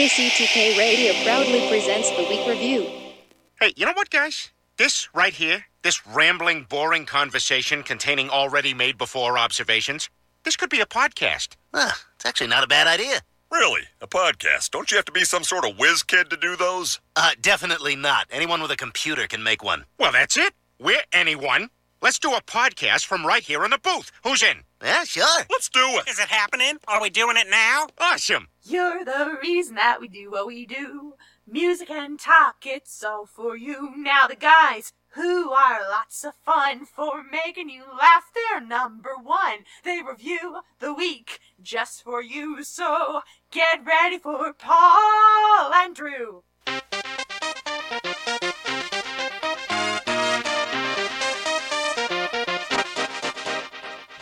KCTK Radio proudly presents the Week Review. Hey, you know what, guys? This right here, this rambling, boring conversation containing already made-before observations, this could be a podcast. It's actually not a bad idea. Really? A podcast? Don't you have to be some sort of whiz kid to do those? Definitely not. Anyone with a computer can make one. Well, that's it. We're anyone. Let's do a podcast from right here in the booth. Who's in? Yeah, sure. Let's do it. Is it happening? Are we doing it now? Awesome. You're the reason that we do what we do. Music and talk, it's all for you. Now the guys, who are lots of fun for making you laugh, they're number one. They review the week just for you, so get ready for Paul and Drew.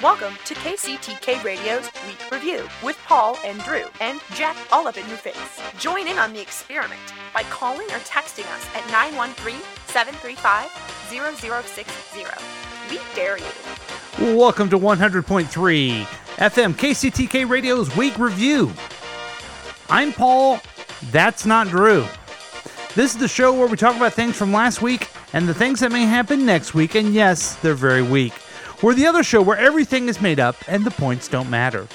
Welcome to KCTK Radio's Week Review with Paul and Drew and Jack all up in your face. Join in on the experiment by calling or texting us at 913-735-0060. We dare you. Welcome to 100.3 FM KCTK Radio's Week Review. I'm Paul. That's not Drew. This is the show where we talk about things from last week and the things that may happen next week. And yes, they're very weak. We're the other show where everything is made up and the points don't matter.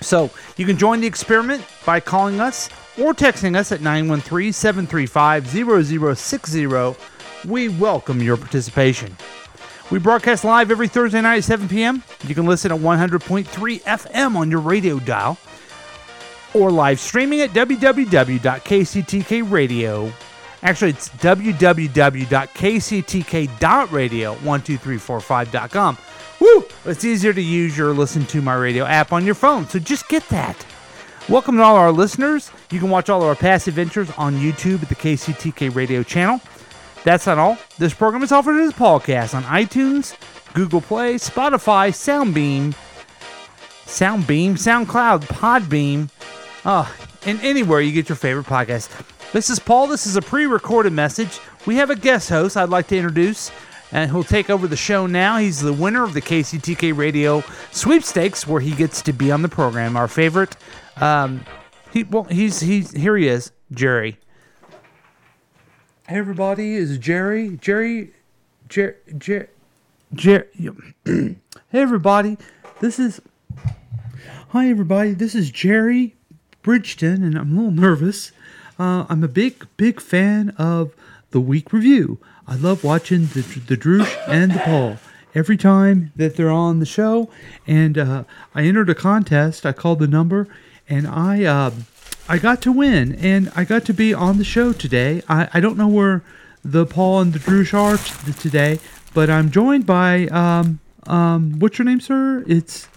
So you can join the experiment by calling us or texting us at 913-735-0060. We welcome your participation. We broadcast live every Thursday night at 7 p.m. You can listen at 100.3 FM on your radio dial or live streaming at www.kctkradio.com. Actually, it's www.kctk.radio12345.com. Woo! It's easier to use your Listen to My Radio app on your phone, so just get that. Welcome to all our listeners. You can watch all of our past adventures on YouTube at the KCTK Radio channel. That's not all. This program is offered as a podcast on iTunes, Google Play, Spotify, Soundbeam, SoundCloud, Podbeam, and anywhere you get your favorite podcast. This is Paul. This is a pre-recorded message. We have a guest host I'd like to introduce, and he'll take over the show now. He's the winner of the KCTK Radio sweepstakes, where he gets to be on the program. Our favorite, here he is, Jerry. Hey, everybody, is Jerry. Hey, everybody, this is Jerry Bridgeton, and I'm a little nervous. I'm a big, big fan of the Week Review. I love watching the Droosh and the Paul every time that they're on the show. And I entered a contest. I called the number, and I got to win. And I got to be on the show today. I don't know where the Paul and the Droosh are today, but I'm joined by what's your name, sir? It's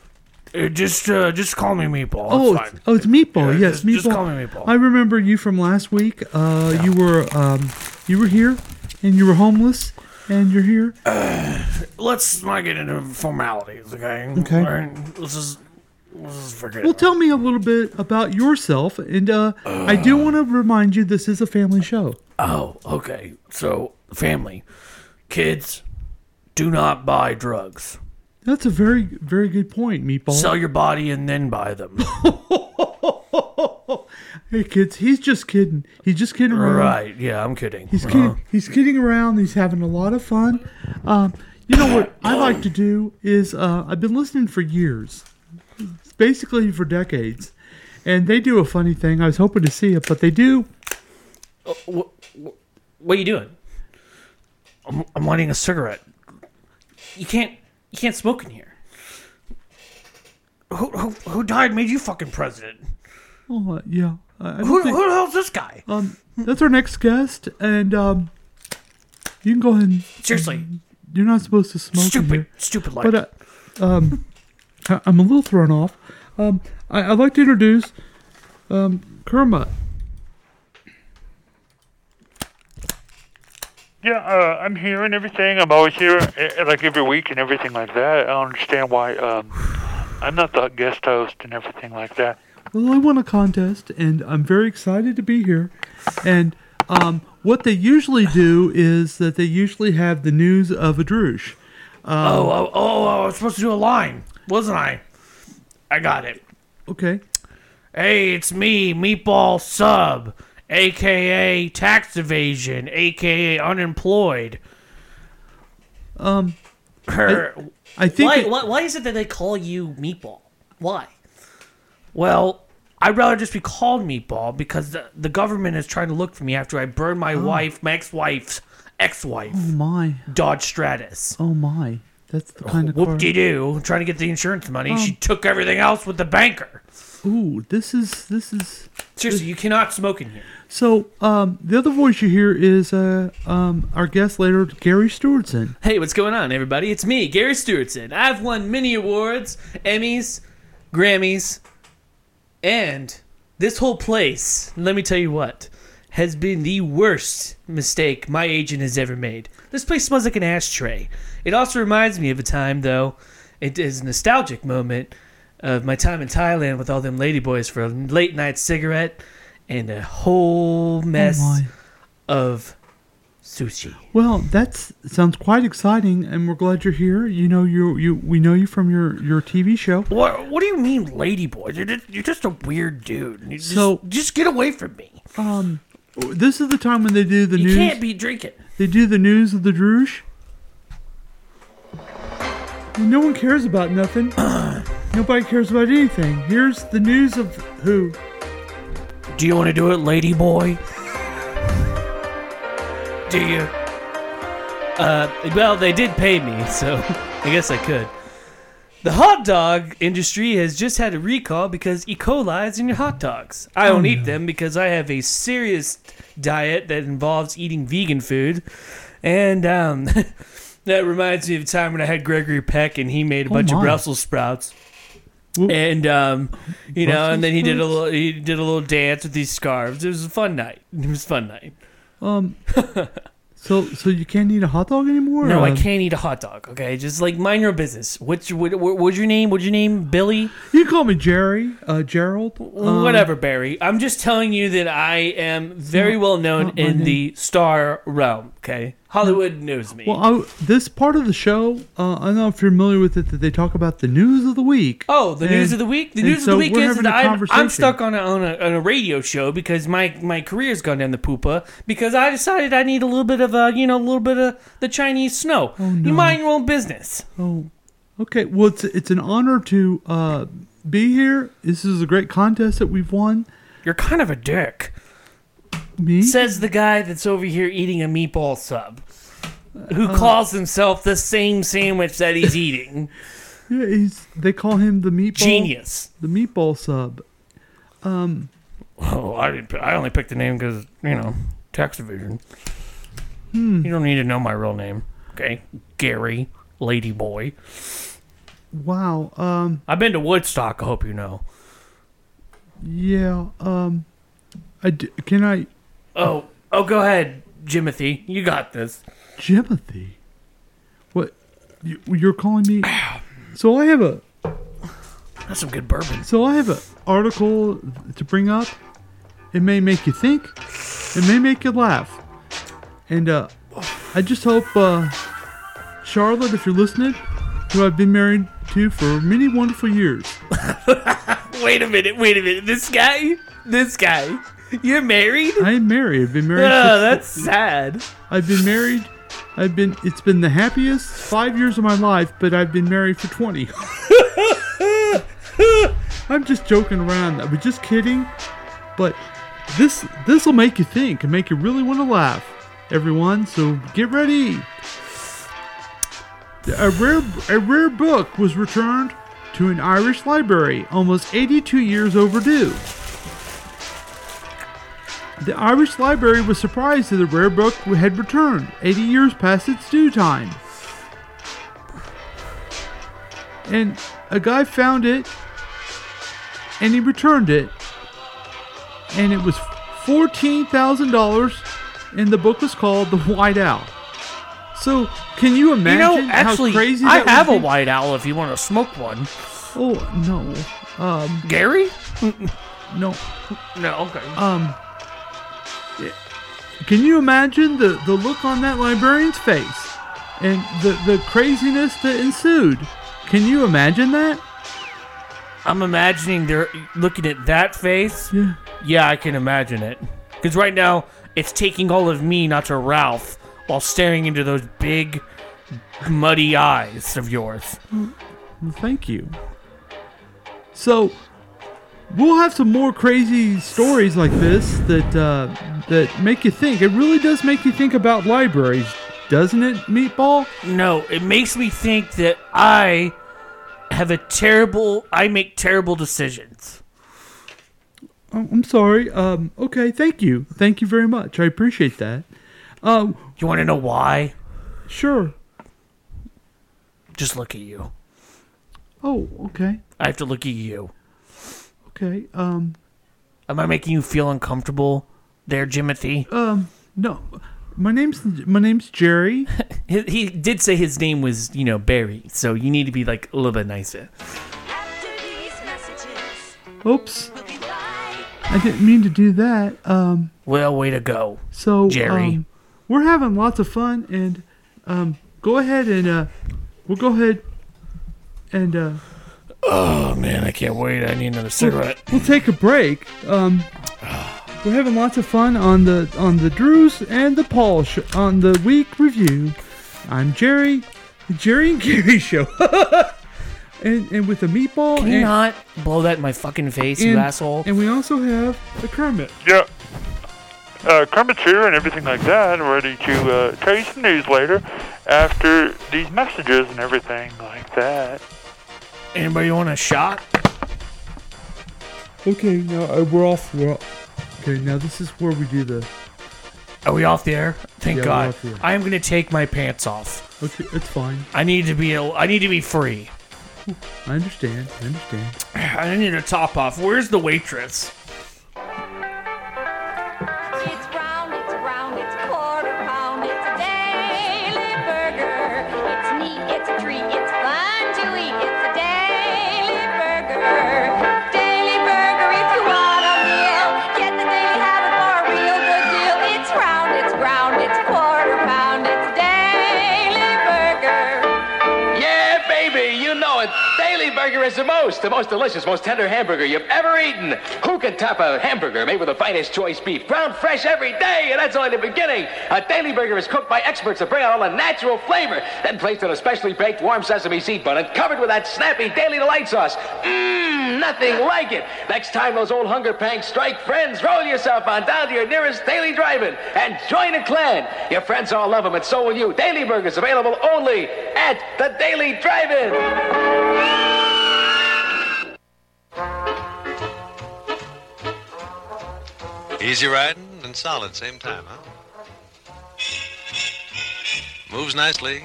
just call me Meatball. It's Meatball. Yeah, yes, Meatball. Just call me Meatball. I remember you from last week. Yeah. You were here, and you were homeless, and you're here. Let's not get into formalities, okay? Okay. All right, let's just forget. Well, tell me a little bit about yourself, and I do want to remind you this is a family show. Oh, okay. So, family, kids, do not buy drugs. That's a very, very good point, Meatball. Sell your body and then buy them. Hey, kids, he's just kidding. He's just kidding around. Right, yeah, I'm kidding. He's kidding. He's kidding around. He's having a lot of fun. You know what I like to do is I've been listening for years, basically for decades, and they do a funny thing. I was hoping to see it, but they do. What are you doing? I'm lighting a cigarette. You can't smoke in here. Who died made you fucking president? Oh, yeah. Who the hell's this guy? That's our next guest, and you can go ahead and... Seriously. You're not supposed to smoke in here. Stupid life. But I'm a little thrown off. I'd like to introduce Kermit. Yeah, I'm here and everything. I'm always here, like every week and everything like that. I don't understand why I'm not the guest host and everything like that. Well, I won a contest, and I'm very excited to be here. And what they usually do is that they usually have the news of a Droosh. I was supposed to do a line, wasn't I? I got it. Okay. Hey, it's me, Meatball Sub, a.k.a. Tax Evasion, a.k.a. Unemployed. I think... Why is it that they call you Meatball? Why? Well, I'd rather just be called Meatball because the government is trying to look for me after I burned my wife, my ex-wife's ex-wife. Oh, my. Dodge Stratus. Oh, my. That's the kind of car... Whoop-de-doo. Trying to get the insurance money. She took everything else with the banker. Ooh, this is... Seriously, you cannot smoke in here. So, the other voice you hear is our guest later, Gary Stewartson. Hey, what's going on, everybody? It's me, Gary Stewartson. I've won many awards, Emmys, Grammys, and this whole place, let me tell you what, has been the worst mistake my agent has ever made. This place smells like an ashtray. It also reminds me of a time, though, it is a nostalgic moment, of my time in Thailand with all them ladyboys for a late night cigarette and a whole mess of sushi. Well, that sounds quite exciting, and we're glad you're here. You know, we know you from your TV show. What do you mean, ladyboy? You're just a weird dude. Just get away from me. This is the time when they do the news. You can't be drinking. They do the news of the Druge. No one cares about nothing. Nobody cares about anything. Here's the news of who. Do you want to do it, lady boy? Do you? Well, they did pay me, so I guess I could. The hot dog industry has just had a recall because E. coli is in your hot dogs. I don't eat them because I have a serious diet that involves eating vegan food. And, that reminds me of a time when I had Gregory Peck and he made a bunch of Brussels sprouts. And you know, and then he did a little dance with these scarves. It was a fun night. So you can't eat a hot dog anymore? No, I can't eat a hot dog. Okay, just like mind your business. What's your name? What's your name? Billy? You can call me Jerry, Gerald, whatever, Barry. I'm just telling you that I am very well known in the star realm. Okay, Hollywood knows me. Well, this part of the show, I don't know if you're familiar with it, that they talk about the news of the week. Oh, the news of the week? The news of the week is that I'm stuck on a radio show because my career's gone down the poopa because I decided I need a little bit of the Chinese snow. Oh, no. You mind your own business. Oh, okay. Well, it's an honor to be here. This is a great contest that we've won. You're kind of a dick. Me? Says the guy that's over here eating a meatball sub, who calls himself the same sandwich that he's eating. Yeah, they call him the meatball genius, the meatball sub. I only picked the name because tax evasion. You don't need to know my real name, okay? Gary, Ladyboy. Wow. I've been to Woodstock. I hope you know. Yeah. Can I? Oh, go ahead, Jimothy. You got this. Jimothy? What? You're calling me? So I have a... That's some good bourbon. So I have an article to bring up. It may make you think. It may make you laugh. And I just hope, Charlotte, if you're listening, who I've been married to for many wonderful years. Wait a minute. This guy. You're married? I'm married. I've been married. Oh, that's sad. I've been married. It's been the happiest 5 years of my life, but I've been married for 20. I'm just joking around. I was just kidding. But this'll make you think and make you really want to laugh, everyone. So get ready. A rare book was returned to an Irish library, almost 82 years overdue. The Irish Library was surprised that the rare book had returned 80 years past its due time. And a guy found it, and he returned it, and it was $14,000, and the book was called The White Owl. So, can you imagine how crazy that I have a white owl if you want to smoke one. Oh, no. Gary? No. No, okay. Can you imagine the look on that librarian's face and the craziness that ensued? Can you imagine that? I'm imagining they're looking at that face. Yeah, I can imagine it. Because right now, it's taking all of me, not to Ralph, while staring into those big, muddy eyes of yours. Well, thank you. So, we'll have some more crazy stories like this that make you think. It really does make you think about libraries, doesn't it, Meatball? No, it makes me think that I make terrible decisions. I'm sorry. Okay, thank you. Thank you very much. I appreciate that. You want to know why? Sure. Just look at you. Oh, okay. I have to look at you. Okay, Am I making you feel uncomfortable there, Jimothy? No. My name's Jerry. He did say his name was, Barry, so you need to be, a little bit nicer. After these messages, oops. We'll be right back. I didn't mean to do that. Well, way to go, so, Jerry. We're having lots of fun, and we'll go ahead and oh, man, I can't wait. I need another cigarette. We'll take a break. We're having lots of fun on the Drews and the Paul on the week review. I'm Jerry, the Jerry and Gary show, and with a meatball. Can you not blow that in my fucking face, you asshole? And we also have the Kermit. Yeah, Kermit's here and everything like that. I'm ready to tell you some news later after these messages and everything like that. Anybody want a shot? Okay, now we're off. Okay, now this is where we do the... Are we off the air? Thank God. I am going to take my pants off. Okay, it's fine. I need to be free. I understand. I need a top off. Where's the waitress? It's round, it's quarter pound, it's a daily burger. It's neat, it's a treat, it's fun to eat. It's a daily burger. It's the most delicious, most tender hamburger you've ever eaten. Who can top a hamburger made with the finest choice beef? Ground fresh every day, and that's only the beginning. A daily burger is cooked by experts to bring out all the natural flavor, then placed on a specially baked warm sesame seed bun and covered with that snappy daily delight sauce. Nothing like it. Next time those old hunger pangs strike, friends, roll yourself on down to your nearest daily drive-in and join a clan. Your friends all love them, and so will you. Daily burgers available only at the Daily Drive-In. Easy riding and solid same time, huh? Moves nicely,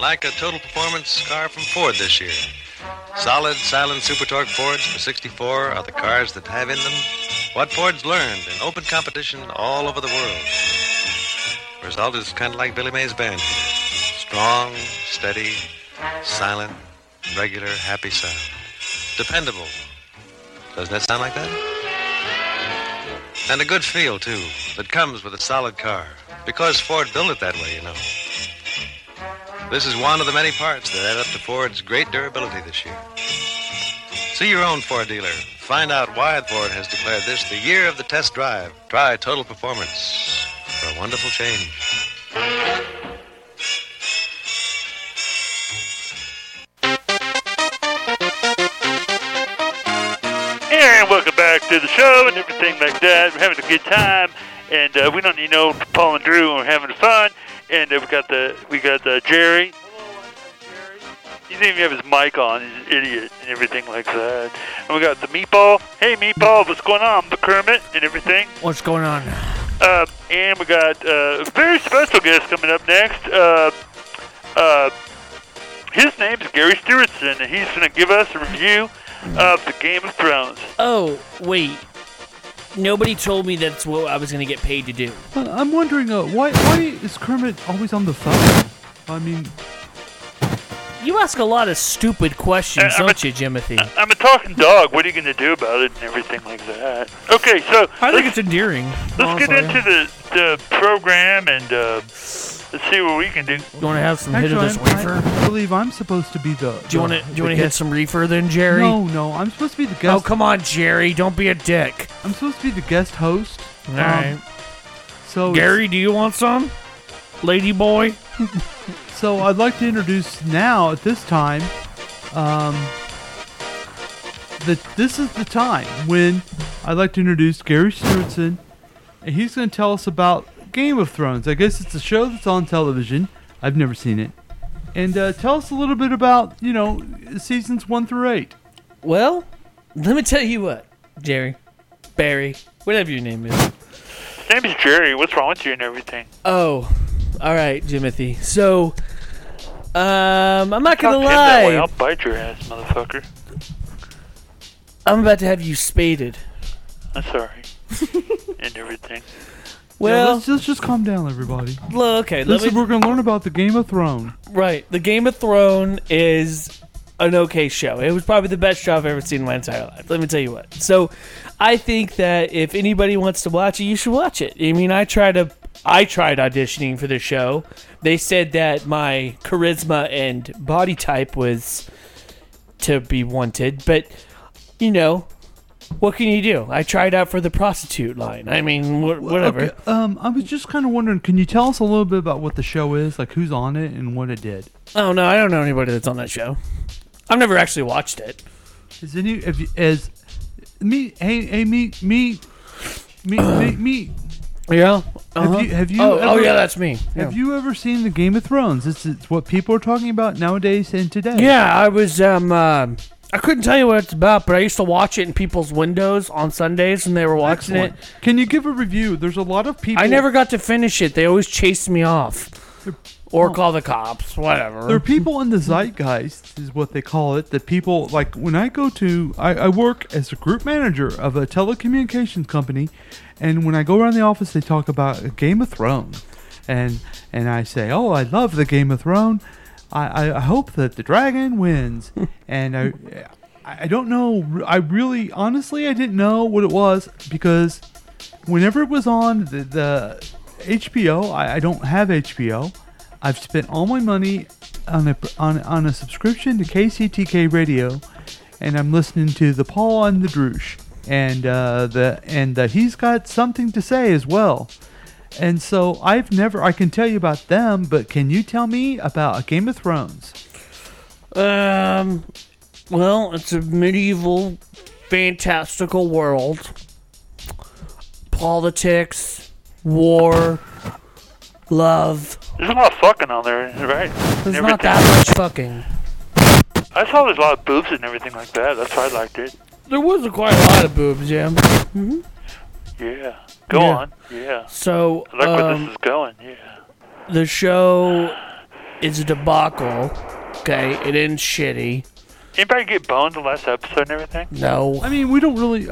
like a total performance car from Ford this year. Solid, silent, super torque Fords for 64 are the cars that have in them what Ford's learned in open competition all over the world. The result is kind of like Billy May's band here. Strong, steady, silent, regular, happy sound. Dependable. Doesn't that sound like that? And a good feel, too, that comes with a solid car. Because Ford built it that way, This is one of the many parts that add up to Ford's great durability this year. See your own Ford dealer. Find out why Ford has declared this the year of the test drive. Try total performance for a wonderful change. And welcome back to the show and everything like that. We're having a good time, and we don't need no Paul and Drew. We're having fun, and we got the Jerry. Hello, I'm Jerry. He doesn't even have his mic on. He's an idiot and everything like that. And we got the Meatball. Hey, Meatball, what's going on? The Kermit and everything. What's going on? And we got a very special guest coming up next. His name's Gary Stewartson, and he's going to give us a review of the Game of Thrones. Oh, wait. Nobody told me that's what I was going to get paid to do. I'm wondering, why is Kermit always on the phone? I mean... You ask a lot of stupid questions, don't you, Jimothy? I'm a talking dog. What are you going to do about it and everything like that? Okay, so... I think it's endearing. Let's get into the program and... Let's see what we can do. You want to have some hit of this reefer? I believe I'm supposed to be the... Do you want to hit some reefer then, Jerry? No. I'm supposed to be the guest... Oh, come on, Jerry. Don't be a dick. I'm supposed to be the guest host. All right. So Gary, do you want some? Lady boy? So I'd like to introduce now, at this time, this is the time when I'd like to introduce Gary Stewartson, and he's going to tell us about Game of Thrones. I guess it's a show that's on television. I've never seen it. And tell us a little bit about, seasons 1 through 8. Well, let me tell you what, Jerry, Barry, whatever your name is. His name is Jerry. What's wrong with you and everything? Oh, all right, Jimothy. So, I'm not going to lie. That way, I'll bite your ass, motherfucker. I'm about to have you spaded. I'm sorry. And everything. Well, let's just calm down, everybody. Okay, we're going to learn about the Game of Thrones. Right. The Game of Thrones is an okay show. It was probably the best show I've ever seen in my entire life. Let me tell you what. So, I think that if anybody wants to watch it, you should watch it. I mean, I tried auditioning for the show. They said that my charisma and body type was to be wanted, but what can you do? I tried out for the prostitute line. I mean, whatever. Okay. I was just kind of wondering, can you tell us a little bit about what the show is? Like, who's on it and what it did? Oh, no, I don't know anybody that's on that show. I've never actually watched it. Is me? Yeah. Uh-huh. Have you? Oh, yeah, that's me. Yeah. Have you ever seen the Game of Thrones? It's what people are talking about nowadays and today. Yeah, I was. I couldn't tell you what it's about, but I used to watch it in people's windows on Sundays, and they were watching it. Can you give a review? There's a lot of people... I never got to finish it. They always chased me off. Or call the cops, whatever. There are people in the zeitgeist, is what they call it, that people... Like, when I go to... I work as a group manager of a telecommunications company, and when I go around the office, they talk about Game of Thrones. And I say, oh, I love the Game of Thrones. I hope that the dragon wins, and I don't know. I really, honestly, I didn't know what it was, because whenever it was on the HBO, I don't have HBO. I've spent all my money on a subscription to KCTK Radio, and I'm listening to the Paul and the Droosh, and he's got something to say as well. And so I can tell you about them, but can you tell me about Game of Thrones? Well, it's a medieval, fantastical world. Politics, war, love. There's a lot of fucking on there, right? There's not that much fucking. I saw there's a lot of boobs and everything like that. That's why I liked it. There was quite a lot of boobs, yeah. Mm-hmm. Yeah. Go on. Yeah. So, I like where this is going. Yeah. The show is a debacle. Okay, it ends shitty. Anybody get boned the last episode and everything? No. I mean, we don't really.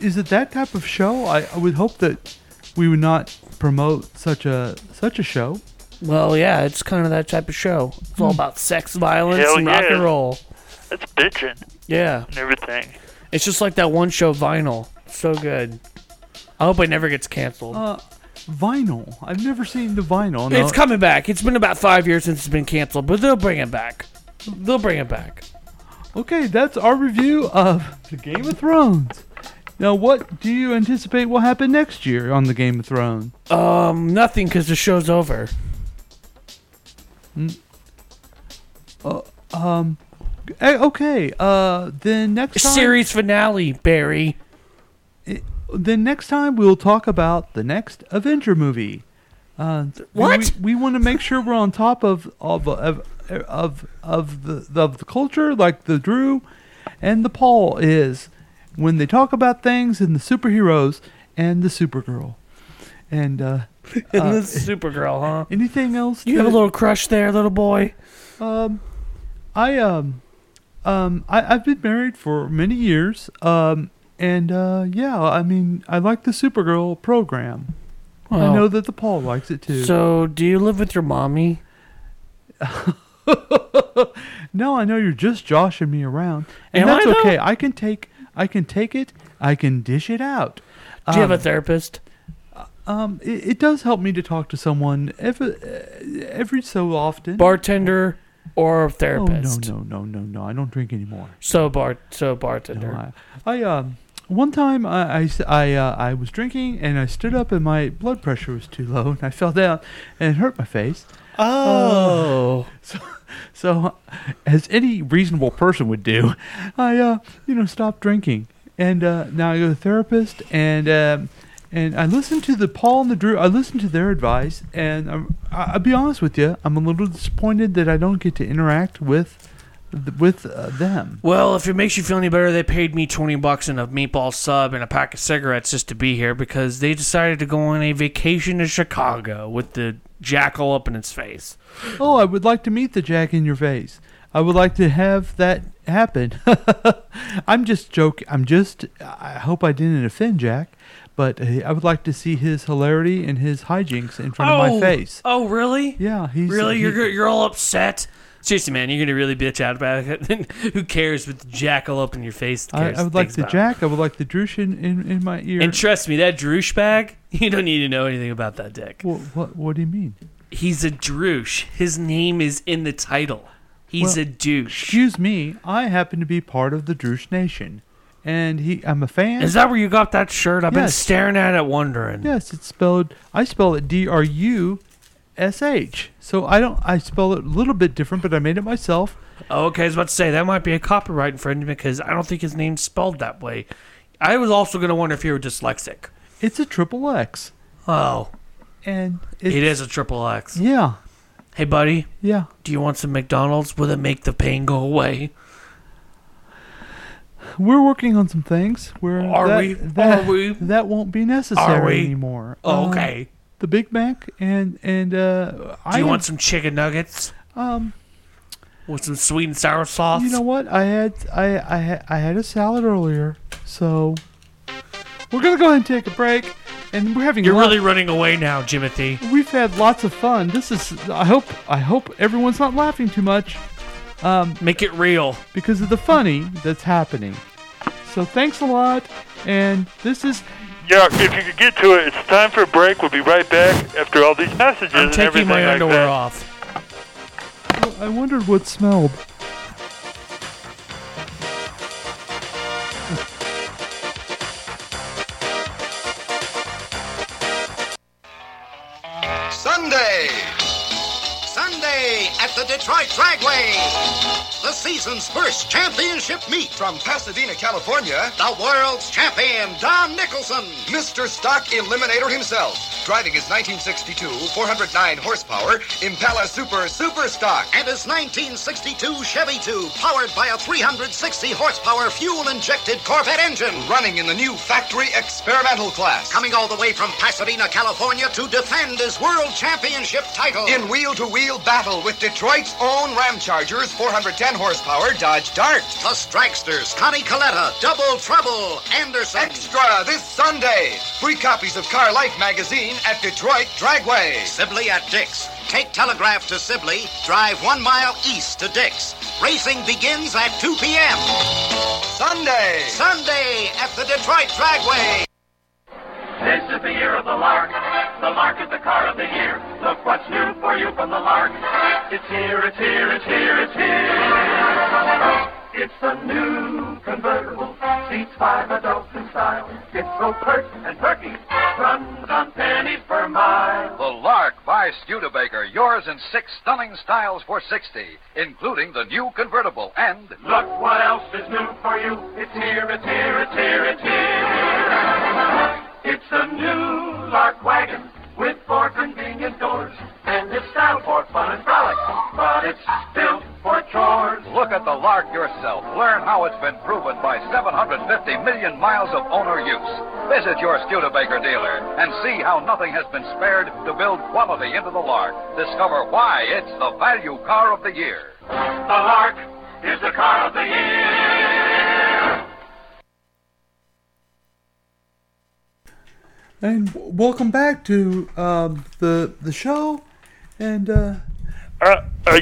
Is it that type of show? I would hope that we would not promote such a show. Well, yeah, it's kind of that type of show. It's all about sex, violence, and rock and roll. It's bitching. Yeah. And everything. It's just like that one show, Vinyl. So good. I hope it never gets canceled. Vinyl. I've never seen the Vinyl. No. It's coming back. It's been about 5 years since it's been canceled, but they'll bring it back. Okay, that's our review of the Game of Thrones. Now, what do you anticipate will happen next year on the Game of Thrones? Nothing, because the show's over. Okay. Then next time... Series finale, Barry. Then next time we'll talk about the next Avenger movie. What? We want to make sure we're on top of the culture, like the Drew and the Paul is when they talk about things, and the superheroes and the Supergirl. And the Supergirl, huh? Anything else? You have a little crush there, little boy. I've been married for many years. I like the Supergirl program. Well, I know that the Paul likes it too. So, do you live with your mommy? No, I know you're just joshing me around, and that's okay. I can take it. I can dish it out. Do you have a therapist? It does help me to talk to someone every so often. Bartender or therapist. Oh, no. I don't drink anymore. So bartender. No, one time I was drinking and I stood up and my blood pressure was too low and I fell down and it hurt my face. Oh. So as any reasonable person would do, I stopped drinking. And now I go to a therapist, and I listen to the Paul and the Drew. I listen to their advice, and I'll be honest with you, I'm a little disappointed that I don't get to interact with them. Well, if it makes you feel any better, they paid me $20 and a meatball sub and a pack of cigarettes just to be here because they decided to go on a vacation to Chicago with the jackal up in its face. Oh, I would like to meet the jack in your face. I would like to have that happen. I'm just joking. I hope I didn't offend Jack, but I would like to see his hilarity and his hijinks in front of my face. Oh, really? Yeah. Really? You're all upset? Seriously, man, you're going to really bitch out about it? Who cares with the jackal up in your face? I would like the jack. I would like the droosh in my ear. And trust me, that droosh bag, you don't need to know anything about that dick. Well, what do you mean? He's a droosh. His name is in the title. He's a douche. Excuse me, I happen to be part of the Droosh Nation, and I'm a fan. Is that where you got that shirt? I've been staring at it, wondering. Yes, it's spelled. I spell it DRUSH. So I spell it a little bit different, but I made it myself. Okay, I was about to say that might be a copyright infringement because I don't think his name's spelled that way. I was also going to wonder if you were dyslexic. It's a triple X. Oh, and it is a triple X. Yeah. Hey, buddy. Yeah. Do you want some McDonald's? Will it make the pain go away? We're working on some things. That won't be necessary anymore. Okay. The Big Mac and do you want some chicken nuggets? With some sweet and sour sauce. You know what? I had a salad earlier, so we're gonna go ahead and take a break. And we're having. You're really running away now, Jimothy. We've had lots of fun. This is. I hope everyone's not laughing too much. Make it real because of the funny that's happening. So thanks a lot. And this is. Yeah, if you could get to it, it's time for a break. We'll be right back after all these messages. I'm taking my underwear off. Well, I wondered what smelled. Sunday at the Detroit Dragway, the season's first championship meet. From Pasadena, California, the world's champion, Don Nicholson. Mr. Stock Eliminator himself, driving his 1962 409 horsepower Impala Super Stock. And his 1962 Chevy 2, powered by a 360 horsepower fuel-injected Corvette engine. Running in the new factory experimental class. Coming all the way from Pasadena, California to defend his world championship title. In wheel-to-wheel battle with Detroit's own Ram Chargers 410 horsepower Dodge Dart. Plus dragsters Connie Coletta, Double Trouble, Anderson. Extra this Sunday. Free copies of Car Life magazine at Detroit Dragway. Sibley at Dick's. Take Telegraph to Sibley. Drive 1 mile east to Dick's. Racing begins at 2 p.m. Sunday at the Detroit Dragway. This is the year of the Lark. The Lark is the car of the year. Look what's new for you from the Lark. It's here, it's here, it's here, it's here. It's a new convertible. Seats 5 adults in style. It's so pert and perky. Runs on pennies per mile. The Lark by Studebaker. Yours in 6 stunning styles for $60, including the new convertible. And look what else is new for you. It's here, it's here, it's here, it's here. It's a new Lark wagon with 4 convenient doors, and it's styled for fun and frolic, but it's built for chores. Look at the Lark yourself. Learn how it's been proven by 750 million miles of owner use. Visit your Studebaker dealer and see how nothing has been spared to build quality into the Lark. Discover why it's the value car of the year. The Lark is the car of the year. And welcome back to the show, and yeah,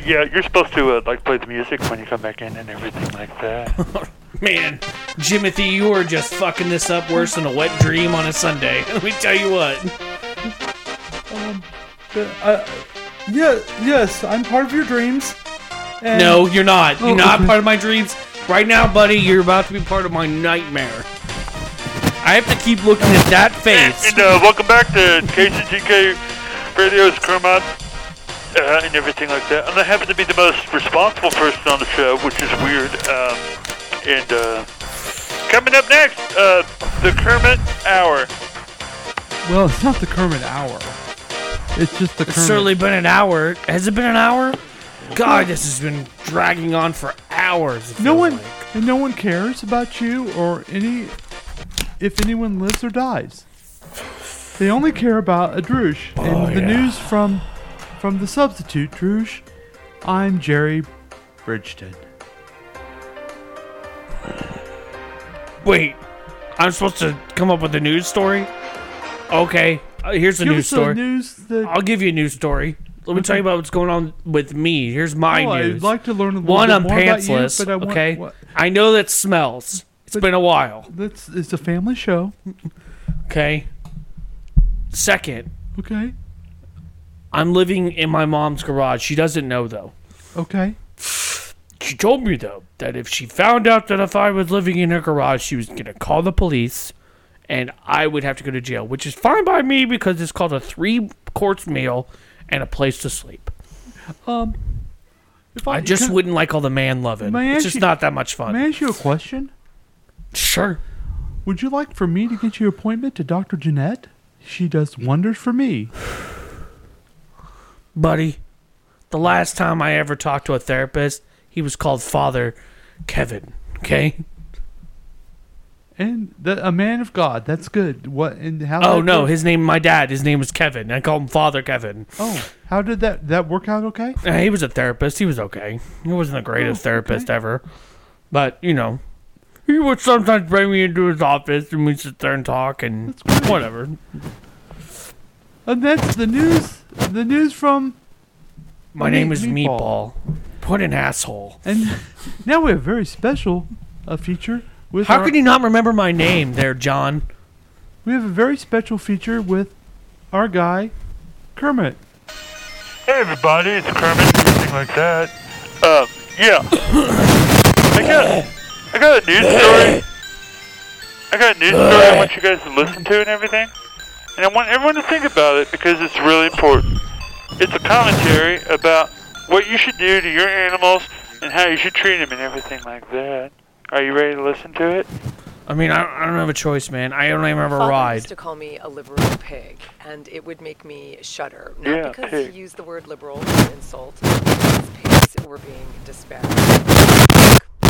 you're supposed to play the music when you come back in and everything like that. Man, Jimothy, you are just fucking this up worse than a wet dream on a Sunday. Let me tell you what. Yes, I'm part of your dreams. And... No, you're not. You're not part of my dreams. Right now, buddy, you're about to be part of my nightmare. I have to keep looking at that face. And welcome back to KCTK Radio's Kermit and everything like that. And I happen to be the most responsible person on the show, which is weird. Coming up next, the Kermit Hour. Well, it's not the Kermit Hour. It's just the Kermit. It's certainly been an hour. Has it been an hour? God, this has been dragging on for hours. No one cares about you or if anyone lives or dies. They only care about a Droosh and the news from the substitute Droosh. I'm Jerry Bridgeton. Wait, I'm supposed to come up with a news story? Okay, here's a news story. I'll give you a news story. Let me tell you about what's going on with me. Here's my news. I'd like to learn a little bit more about you, but I want... Okay? I know that smells. It's been a while. It's a family show. Okay. Second. Okay. I'm living in my mom's garage. She doesn't know, though. Okay. She told me, though, that if she found out that if I was living in her garage, she was going to call the police, and I would have to go to jail, which is fine by me because it's called a three-course meal and a place to sleep. I wouldn't like all the man loving. It's just not that much fun. May I ask you a question? Sure. Would you like for me to get you an appointment to Dr. Jeanette? She does wonders for me. Buddy, the last time I ever talked to a therapist, he was called Father Kevin, okay? And a man of God. That's good. What? And how? Oh no, his name was Kevin. I called him Father Kevin. Oh, how did that work out? Okay. He was a therapist. He was okay. He wasn't the greatest therapist ever, but he would sometimes bring me into his office and we'd sit there and talk and whatever. And that's the news. The news from. My name is Meatball. What an asshole! And now we have a very special feature. How could you not remember my name there, John? We have a very special feature with our guy, Kermit. Hey, everybody. It's Kermit. Something like that. I got a news story. I want you guys to listen to and everything. And I want everyone to think about it because it's really important. It's a commentary about what you should do to your animals and how you should treat them and everything like that. Are you ready to listen to it? I mean, I don't have a choice, man. I don't even have a ride. Used to call me a liberal pig, and it would make me shudder. Not because he used the word liberal as an insult, because pigs were being disparaged.